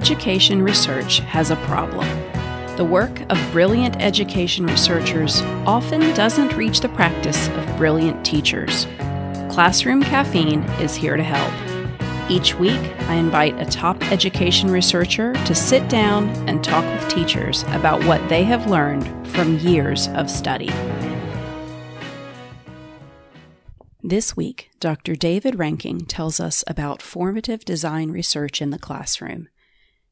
education research has a problem. The work of brilliant education researchers often doesn't reach the practice of brilliant teachers. Classroom Caffeine is here to help. Each week, I invite a top education researcher to sit down and talk with teachers about what they have learned from years of study. This week, Dr. David Rankin tells us about formative design research in the classroom.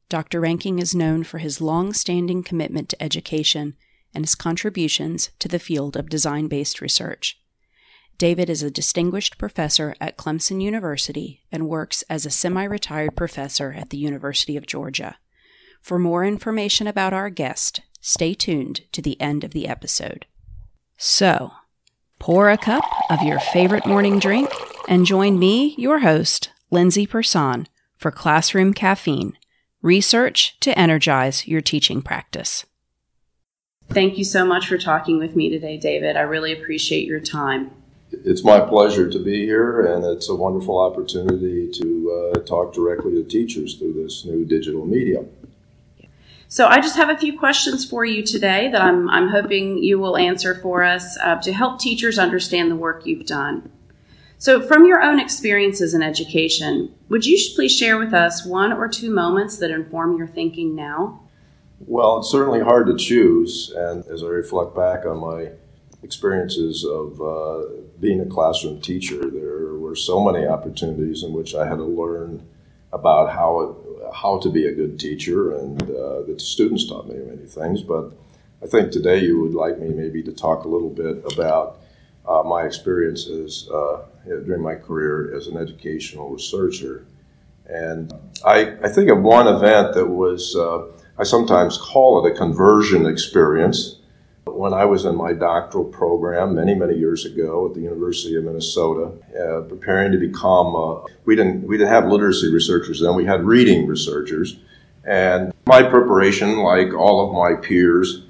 Dr. Rankin is known for his long-standing commitment to education and his contributions to the field of design-based research. David is a distinguished professor at Clemson University and works as a semi-retired professor at the University of Georgia. For more information about our guest, stay tuned to the end of the episode. So, pour a cup of your favorite morning drink and join me, your host, Lindsay Persson, for Classroom Caffeine. Research to energize your teaching practice. Thank you so much for talking with me today, David. I really appreciate your time. It's my pleasure to be here, and it's a wonderful opportunity to talk directly to teachers through this new digital medium. So I just have a few questions for you today that I'm hoping you will answer for us to help teachers understand the work you've done. So from your own experiences in education, would you please share with us one or two moments that inform your thinking now? Well, it's certainly hard to choose. And as I reflect back on my experiences of being a classroom teacher, there were so many opportunities in which I had to learn about how to be a good teacher, and the students taught me many things. But I think today you would like me maybe to talk a little bit about my experiences during my career as an educational researcher. And I think of one event that was, I sometimes call it a conversion experience. When I was in my doctoral program many, many years ago at the University of Minnesota, preparing to become, we didn't have literacy researchers then, we had reading researchers. And my preparation, like all of my peers,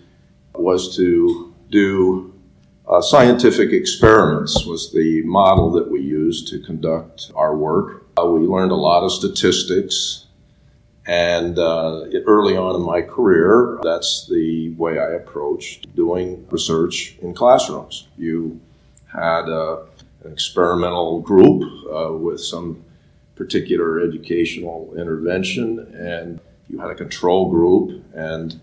was to do scientific experiments was the model that we used to conduct our work. We learned a lot of statistics, and early on in my career, that's the way I approached doing research in classrooms. You had an experimental group with some particular educational intervention, and you had a control group, and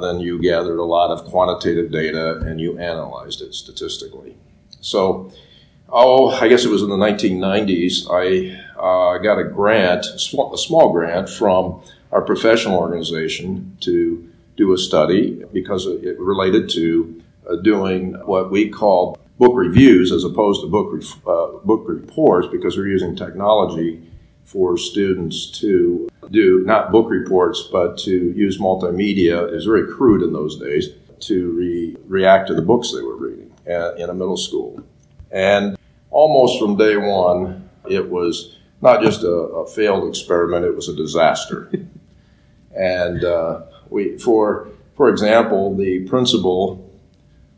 then you gathered a lot of quantitative data and you analyzed it statistically. So, I guess it was in the 1990s, I got a grant, a small grant from our professional organization to do a study because it related to doing what we called book reviews as opposed to book reports, because we're using technology for students to do, not book reports, but to use multimedia. It was very crude in those days to react to the books they were reading in a middle school. And almost from day one, it was not just a failed experiment, it was a disaster. And for example, the principal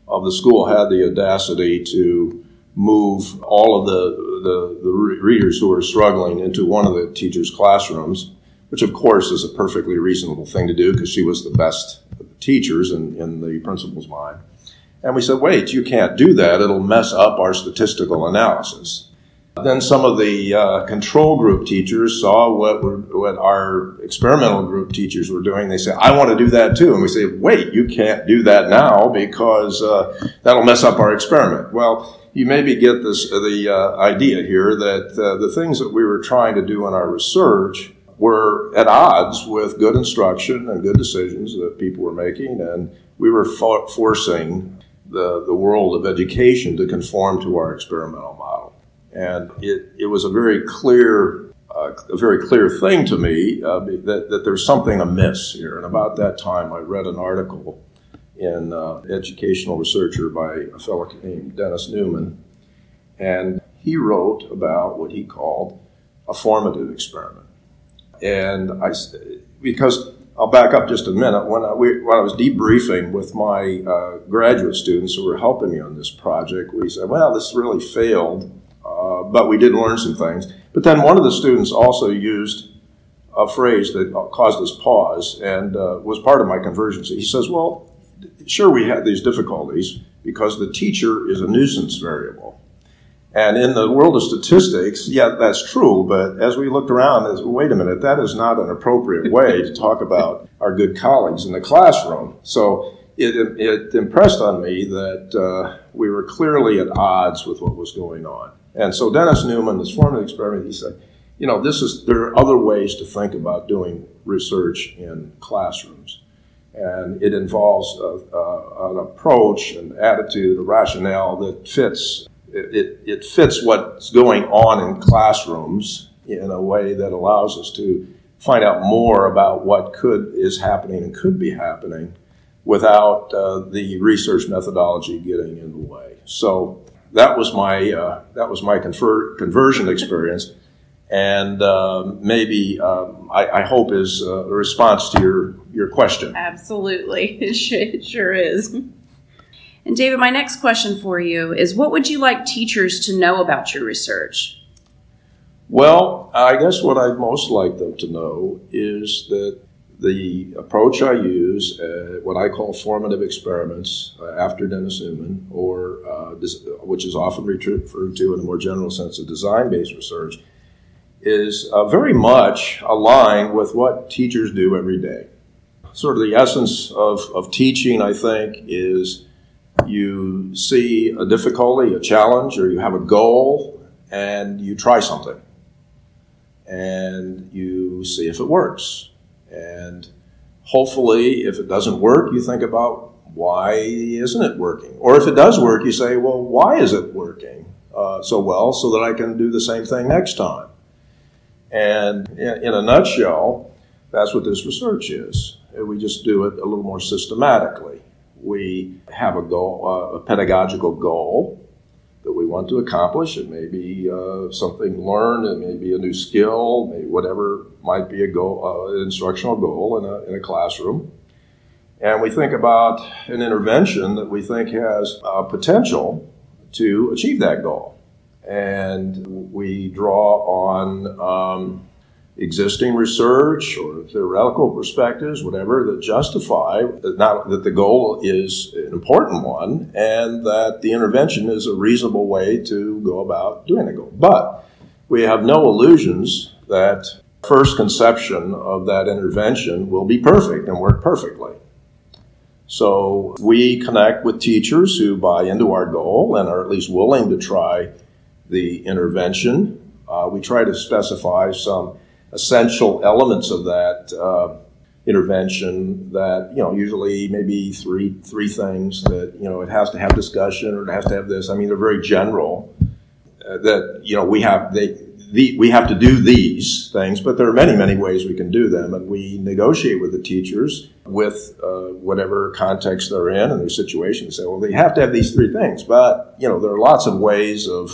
of the school had the audacity to move all of the readers who were struggling into one of the teachers' classrooms, which of course is a perfectly reasonable thing to do because she was the best of the teachers in the principal's mind. And we said, wait, you can't do that. It'll mess up our statistical analysis. Then some of the control group teachers saw what our experimental group teachers were doing. They said, I want to do that too. And we said, wait, you can't do that now because that'll mess up our experiment. Well, you maybe get the idea here that the things that we were trying to do in our research were at odds with good instruction and good decisions that people were making, and we were forcing the world of education to conform to our experimental model. And it was a very clear thing to me that there's something amiss here. And about that time, I read an article in Educational Researcher by a fellow named Dennis Newman, and he wrote about what he called a formative experiment. And because I'll back up just a minute, when I was debriefing with my graduate students who were helping me on this project, we said, well, this really failed, but we did learn some things. But then one of the students also used a phrase that caused us pause and was part of my conversion. So he says, well, sure, we had these difficulties because the teacher is a nuisance variable. And in the world of statistics, yeah, that's true. But as we looked around, wait a minute, that is not an appropriate way to talk about our good colleagues in the classroom. So it impressed on me that we were clearly at odds with what was going on. And so Dennis Newman, this formative experiment, he said, you know, there are other ways to think about doing research in classrooms. And it involves an approach, an attitude, a rationale that fits. It fits what's going on in classrooms in a way that allows us to find out more about what is happening and could be happening without the research methodology getting in the way. So that was my conversion experience, and I hope is a response to your question. Absolutely, it sure is. And David, my next question for you is, what would you like teachers to know about your research? Well, I guess what I'd most like them to know is that the approach I use, what I call formative experiments, after Dennis Newman, or which is often referred to in a more general sense of design-based research, is very much aligned with what teachers do every day. Sort of the essence of teaching, I think, is you see a difficulty, a challenge, or you have a goal, and you try something. And you see if it works. And hopefully, if it doesn't work, you think about why isn't it working? Or if it does work, you say, well, why is it working so well so that I can do the same thing next time? And in a nutshell, that's what this research is. We just do it a little more systematically. We have a goal, a pedagogical goal that we want to accomplish. It may be something learned. It may be a new skill, maybe whatever might be a goal, an instructional goal in a classroom. And we think about an intervention that we think has potential to achieve that goal. And we draw on existing research or theoretical perspectives, whatever, that justify that the goal is an important one and that the intervention is a reasonable way to go about doing the goal. But we have no illusions that first conception of that intervention will be perfect and work perfectly. So we connect with teachers who buy into our goal and are at least willing to try the intervention. We try to specify some essential elements of that intervention that, you know, usually maybe three things that, you know, it has to have discussion or it has to have this. I mean, they're very general that, you know, we have to do these things, but there are many, many ways we can do them. And we negotiate with the teachers with whatever context they're in and their situation and say, well, they have to have these three things, but, you know, there are lots of ways of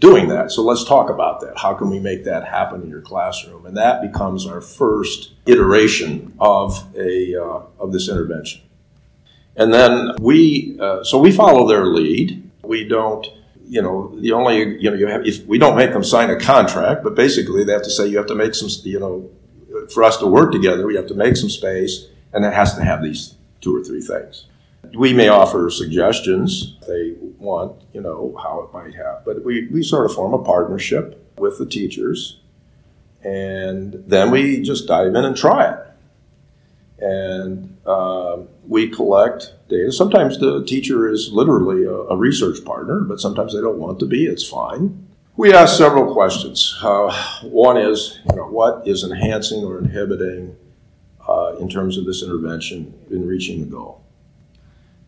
doing that. So let's talk about that. How can we make that happen in your classroom? And that becomes our first iteration of this intervention. And then we follow their lead. We don't, you know, the only, you know, you have, if we don't make them sign a contract, but basically they have to say you have to make some, you know, for us to work together, we have to make some space, and it has to have these two or three things. We may offer suggestions they want, you know, how it might happen. But we sort of form a partnership with the teachers, and then we just dive in and try it. And we collect data. Sometimes the teacher is literally a research partner, but sometimes they don't want to be. It's fine. We ask several questions. One is, you know, what is enhancing or inhibiting in terms of this intervention in reaching the goal?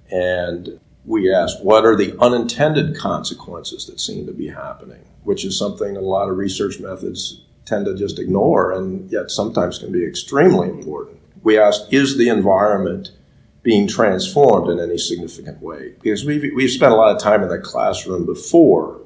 And we asked, what are the unintended consequences that seem to be happening, which is something a lot of research methods tend to just ignore and yet sometimes can be extremely important. We asked, is the environment being transformed in any significant way? Because we've spent a lot of time in the classroom before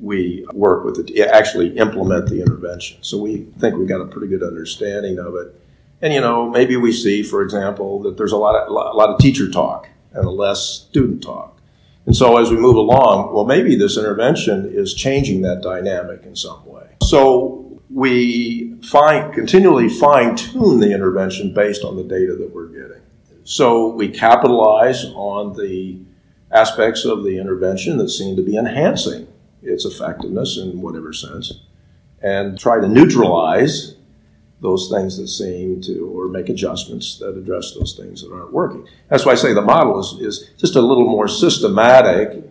we work with it, actually implement the intervention. So we think we've got a pretty good understanding of it. And, you know, maybe we see, for example, that there's a lot of teacher talk and less student talk. And so as we move along, well, maybe this intervention is changing that dynamic in some way. So we continually fine-tune the intervention based on the data that we're getting. So we capitalize on the aspects of the intervention that seem to be enhancing its effectiveness in whatever sense, and try to neutralize those things that seem to, or make adjustments that address those things that aren't working. That's why I say the model is just a little more systematic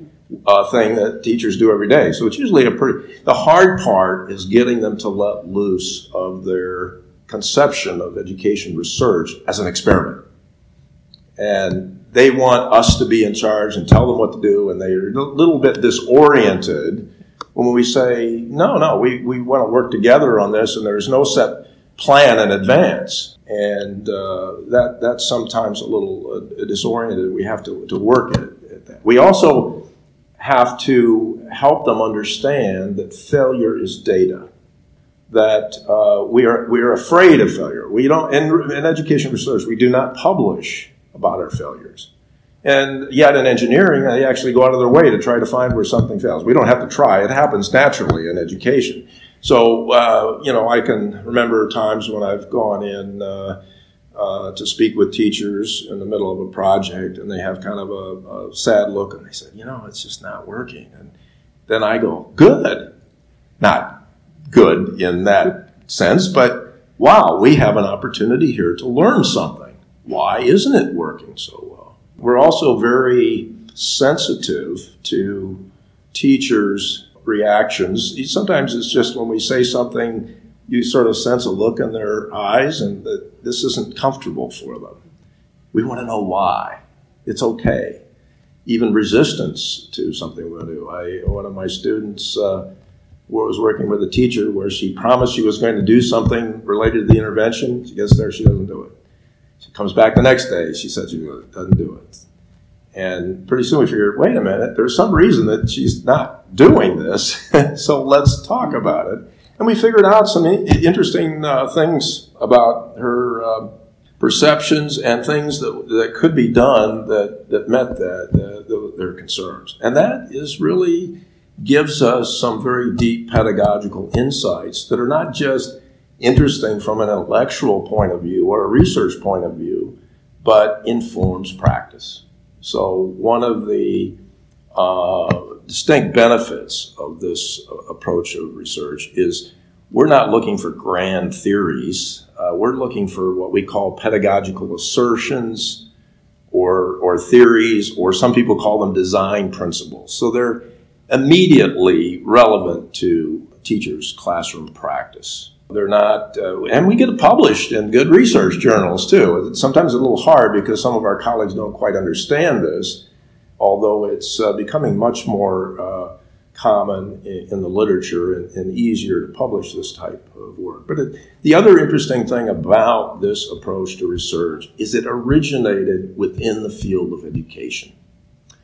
thing that teachers do every day. So it's usually the hard part is getting them to let loose of their conception of education research as an experiment. And they want us to be in charge and tell them what to do, and they're a little bit disoriented when we say, no, we want to work together on this, and there's no set plan in advance. And that's sometimes a little disoriented. We have to work at that. We also have to help them understand that failure is data, that we are afraid of failure. We don't, in education research, we do not publish about our failures. And yet in engineering, they actually go out of their way to try to find where something fails. We don't have to try. It happens naturally in education. So, I can remember times when I've gone in to speak with teachers in the middle of a project, and they have kind of a sad look, and they said, it's just not working. And then I go, good. Not good in that sense, but wow, we have an opportunity here to learn something. Why isn't it working so well? We're also very sensitive to teachers' reactions. Sometimes it's just when we say something, you sort of sense a look in their eyes and that this isn't comfortable for them. We want to know why. It's okay. Even resistance to something we do. One of my students was working with a teacher where she promised she was going to do something related to the intervention. She gets there, she doesn't do it. She comes back the next day. She said she doesn't do it. And pretty soon we figured, wait a minute, there's some reason that she's not doing this, so let's talk about it. And we figured out some interesting things about her perceptions and things that could be done that met their concerns. And that is really gives us some very deep pedagogical insights that are not just interesting from an intellectual point of view or a research point of view, but informs practice. So one of the distinct benefits of this approach of research is we're not looking for grand theories. We're looking for what we call pedagogical assertions or theories, or some people call them design principles. So they're immediately relevant to teachers' classroom practice. They're not, and we get published in good research journals too. It's sometimes a little hard because some of our colleagues don't quite understand this, although it's becoming much more common in the literature and easier to publish this type of work. But the other interesting thing about this approach to research is it originated within the field of education.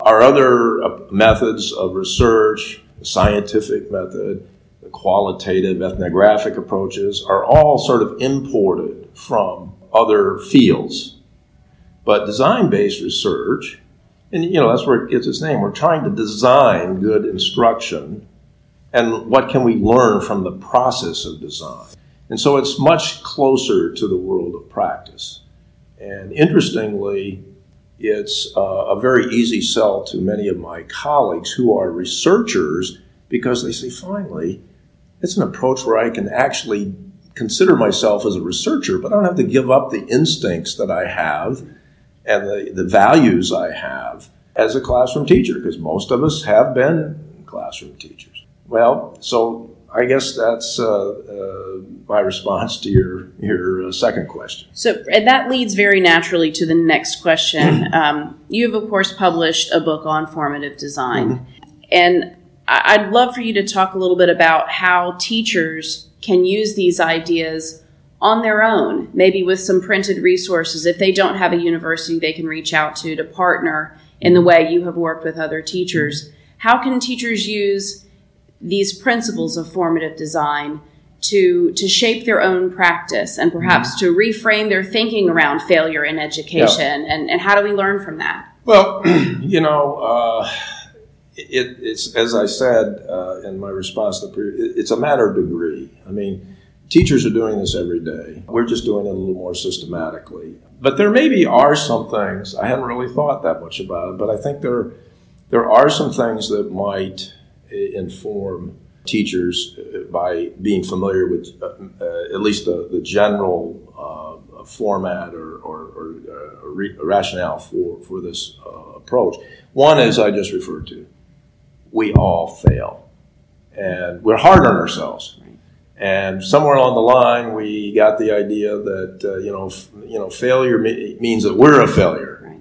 Our other methods of research, the scientific method, qualitative ethnographic approaches are all sort of imported from other fields. But design-based research, and that's where it gets its name, we're trying to design good instruction, and what can we learn from the process of design? And so it's much closer to the world of practice. And interestingly, it's a very easy sell to many of my colleagues who are researchers because they say, finally, it's an approach where I can actually consider myself as a researcher, but I don't have to give up the instincts that I have and the values I have as a classroom teacher, because most of us have been classroom teachers. Well, so I guess that's my response to your second question. So, and that leads very naturally to the next question. You have, of course, published a book on formative design, and I'd love for you to talk a little bit about how teachers can use these ideas on their own, maybe with some printed resources. If they don't have a university they can reach out to partner in the way you have worked with other teachers. How can teachers use these principles of formative design to shape their own practice and perhaps to reframe their thinking around failure in education? Yeah. And how do we learn from that? Well, it's, as I said in my response, it's a matter of degree. I mean, Teachers are doing this every day. We're just doing it a little more systematically. But there maybe are some things, I hadn't really thought that much about it, but I think there are some things that might inform teachers by being familiar with at least the general format or rationale for this approach. One is I just referred to. We all fail. And we're hard on ourselves. And somewhere along the line, we got the idea that failure means that we're a failure, right.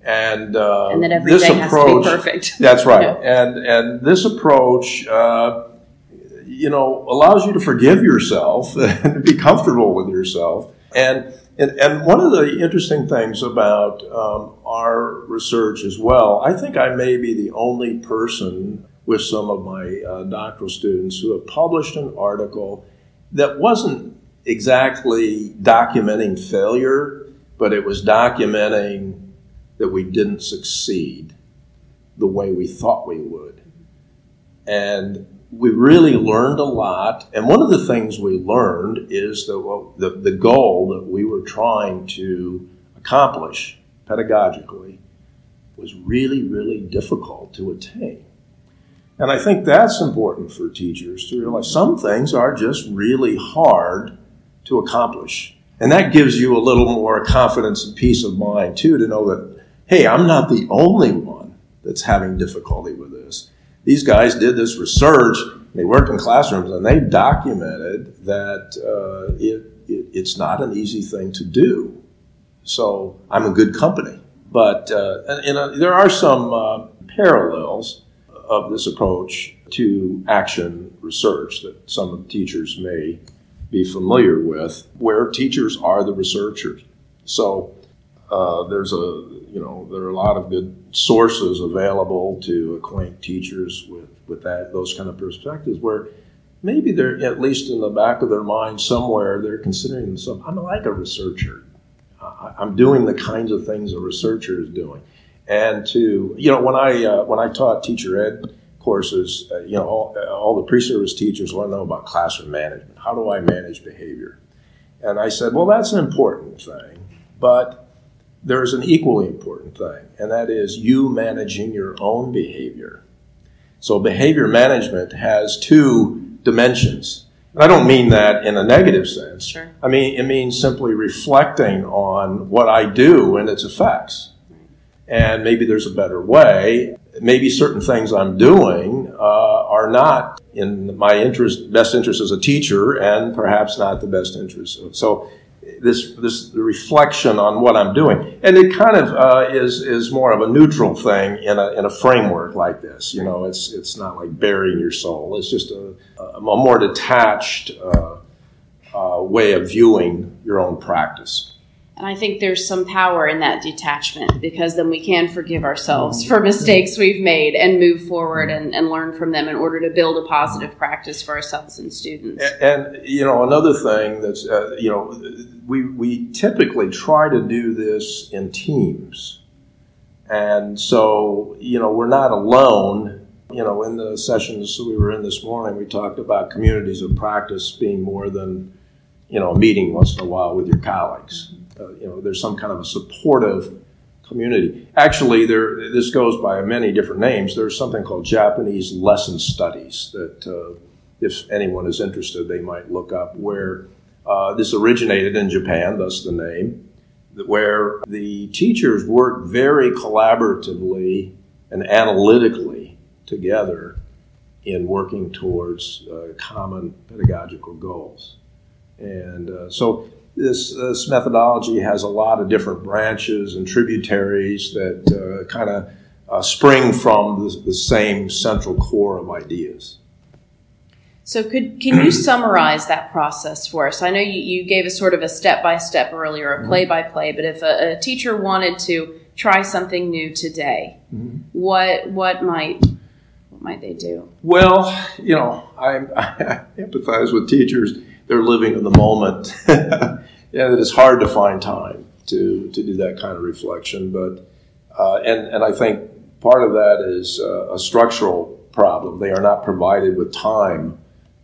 And that every day has to be perfect. That's right. Yeah. And this approach, allows you to forgive yourself and be comfortable with yourself. And one of the interesting things about our research as well, I think I may be the only person with some of my doctoral students who have published an article that wasn't exactly documenting failure, but it was documenting that we didn't succeed the way we thought we would. And we really learned a lot. And one of the things we learned is that the goal that we were trying to accomplish pedagogically was really, really difficult to attain. And I think that's important for teachers to realize some things are just really hard to accomplish. And that gives you a little more confidence and peace of mind, too, to know that, hey, I'm not the only one that's having difficulty with this. These guys did this research. They worked in classrooms, and they documented that it's not an easy thing to do. So I'm in good company. But there are some parallels of this approach to action research that some of the teachers may be familiar with, where teachers are the researchers. So there are a lot of good sources available to acquaint teachers with that, those kind of perspectives, where maybe they're, at least in the back of their mind somewhere, they're considering themselves, I'm like a researcher. I'm doing the kinds of things a researcher is doing. And to, when I taught teacher ed courses, all the pre-service teachers want to know about classroom management. How do I manage behavior? And I said, well, that's an important thing, but there's an equally important thing, and that is you managing your own behavior. So behavior management has two dimensions. And I don't mean that in a negative sense. Sure. I mean, it means simply reflecting on what I do and its effects. And maybe there's a better way. Maybe certain things I'm doing are not in my best interest as a teacher, and perhaps not the best interest. So this reflection on what I'm doing, and it kind of is more of a neutral thing in a framework like this. It's not like burying your soul. It's just a more detached way of viewing your own practice. And I think there's some power in that detachment, because then we can forgive ourselves for mistakes we've made and move forward and learn from them in order to build a positive practice for ourselves and students. And another thing that's, we typically try to do this in teams. And so, we're not alone. In the sessions we were in this morning, we talked about communities of practice being more than, a meeting once in a while with your colleagues. There's some kind of a supportive community. Actually, this goes by many different names. There's something called Japanese lesson studies that, if anyone is interested, they might look up, where this originated in Japan, thus the name, where the teachers work very collaboratively and analytically together in working towards common pedagogical goals. And so this methodology has a lot of different branches and tributaries that kind of spring from the same central core of ideas. So can you summarize that process for us? I know you gave us sort of a step-by-step earlier, a play-by-play, but if a teacher wanted to try something new today, what might they do? Well, I empathize with teachers. They're living in the moment. It is hard to find time to do that kind of reflection. But and I think part of that is a structural problem. They are not provided with time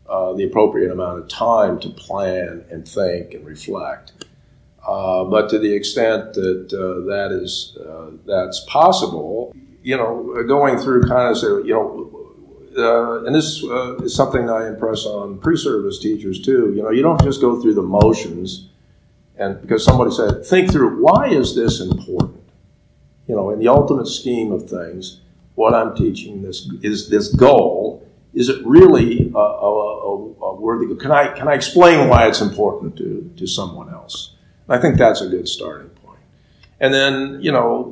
the appropriate amount of time to plan and think and reflect. But to the extent that that's possible, going through kind of, and this is something I impress on pre-service teachers too. You don't just go through the motions, and because somebody said, think through why is this important. In the ultimate scheme of things, what I'm teaching this is this goal. Is it really a worthy goal? Can I explain why it's important to someone else? I think that's a good starting point. And then,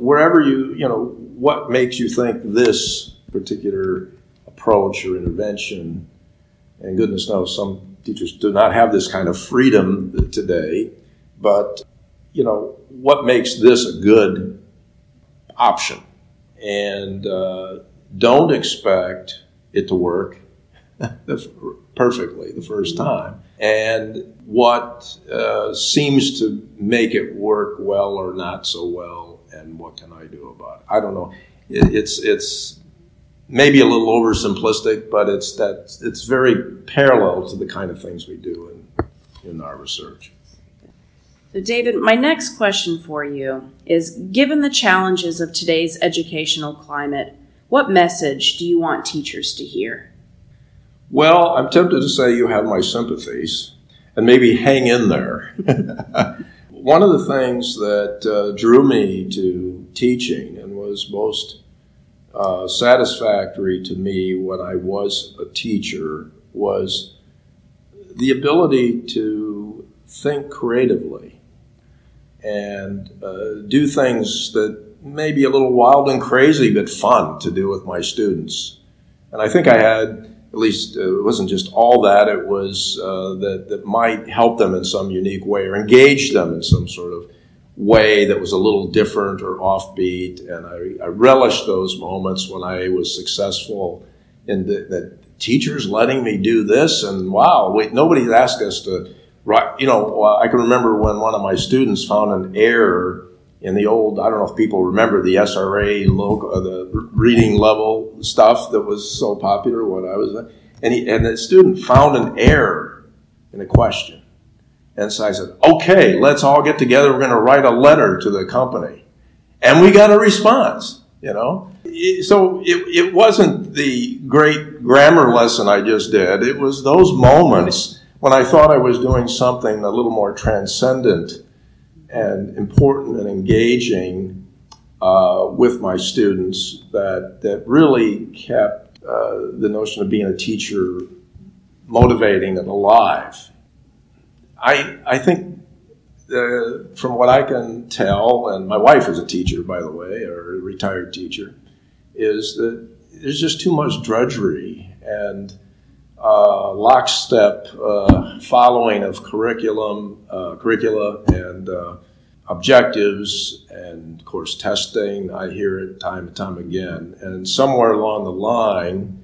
wherever what makes you think this particular approach or intervention, and goodness knows some teachers do not have this kind of freedom today, but, what makes this a good option? And don't expect it to work perfectly the first time. And what seems to make it work well or not so well, and what can I do about it? I don't know. It's maybe a little oversimplistic, but it's very parallel to the kind of things we do in our research. So David, my next question for you is, given the challenges of today's educational climate, what message do you want teachers to hear? Well, I'm tempted to say you have my sympathies, and maybe hang in there. One of the things that drew me to teaching and was most satisfactory to me when I was a teacher was the ability to think creatively and do things that may be a little wild and crazy but fun to do with my students. And I think I had... at least it wasn't just all that, it was that might help them in some unique way or engage them in some sort of way that was a little different or offbeat. And I relished those moments when I was successful in that teachers letting me do this. And wow, nobody's asked us to write. I can remember when one of my students found an error in the old, I don't know if people remember the SRA local, the reading level stuff that was so popular when I was, and the student found an error in a question, and so I said, "Okay, let's all get together. We're going to write a letter to the company," and we got a response. So it wasn't the great grammar lesson I just did. It was those moments when I thought I was doing something a little more transcendent and important and engaging with my students that really kept the notion of being a teacher motivating and alive. I think from what I can tell, and my wife is a teacher, by the way, or a retired teacher, is that there's just too much drudgery and lockstep following of curricula and objectives and, of course, testing. I hear it time and time again. And somewhere along the line,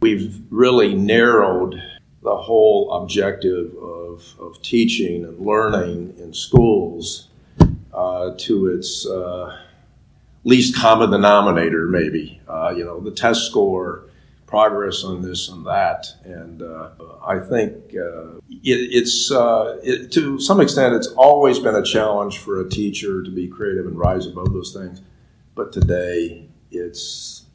we've really narrowed the whole objective of teaching and learning in schools to its least common denominator, maybe. The test score, progress on this and that, and I think it's to some extent it's always been a challenge for a teacher to be creative and rise above those things, but today it's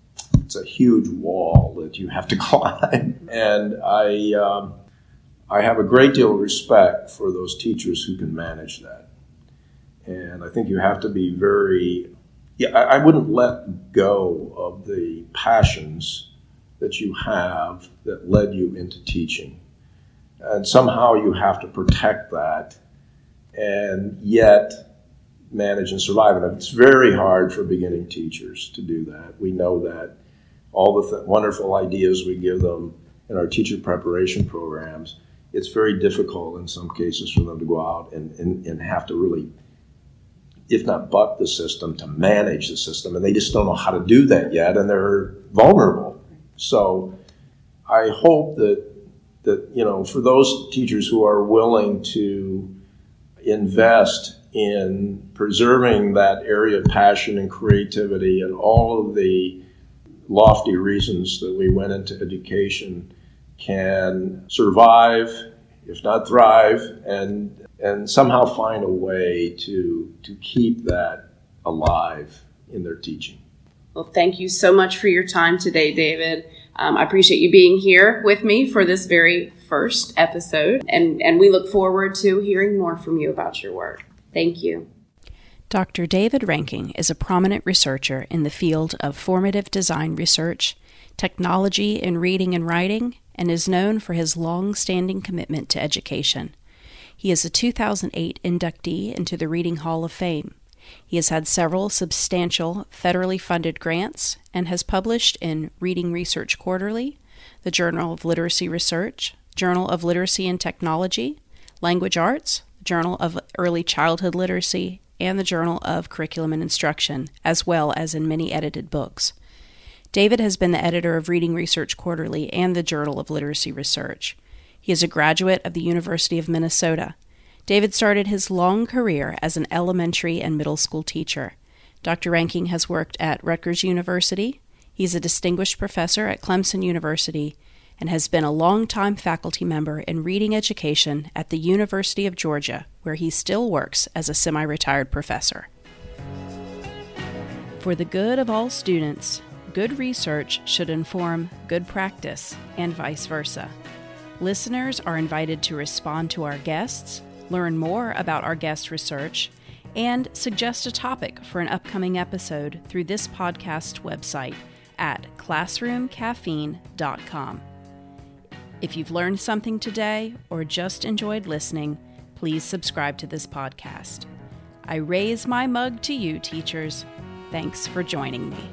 a huge wall that you have to climb, and I have a great deal of respect for those teachers who can manage that, and I think you have to be very I wouldn't let go of the passions that you have that led you into teaching. And somehow you have to protect that and yet manage and survive. And it's very hard for beginning teachers to do that. We know that. All the wonderful ideas we give them in our teacher preparation programs, it's very difficult in some cases for them to go out and have to really, if not buck the system, to manage the system. And they just don't know how to do that yet, and they're vulnerable. So I hope that for those teachers who are willing to invest in preserving that area of passion and creativity and all of the lofty reasons that we went into education can survive, if not thrive, and somehow find a way to keep that alive in their teaching. Well, thank you so much for your time today, David. I appreciate you being here with me for this very first episode, and we look forward to hearing more from you about your work. Thank you. Dr. David Rankin is a prominent researcher in the field of formative design research, technology in reading and writing, and is known for his long-standing commitment to education. He is a 2008 inductee into the Reading Hall of Fame. He has had several substantial federally funded grants and has published in Reading Research Quarterly, the Journal of Literacy Research, Journal of Literacy and Technology, Language Arts, Journal of Early Childhood Literacy, and the Journal of Curriculum and Instruction, as well as in many edited books. David has been the editor of Reading Research Quarterly and the Journal of Literacy Research. He is a graduate of the University of Minnesota. David started his long career as an elementary and middle school teacher. Dr. Rankin has worked at Rutgers University. He's a distinguished professor at Clemson University and has been a longtime faculty member in reading education at the University of Georgia, where he still works as a semi-retired professor. For the good of all students, good research should inform good practice, and vice versa. Listeners are invited to respond to our guests, learn more about our guest research, and suggest a topic for an upcoming episode through this podcast website at classroomcaffeine.com. If you've learned something today or just enjoyed listening, please subscribe to this podcast. I raise my mug to you, teachers. Thanks for joining me.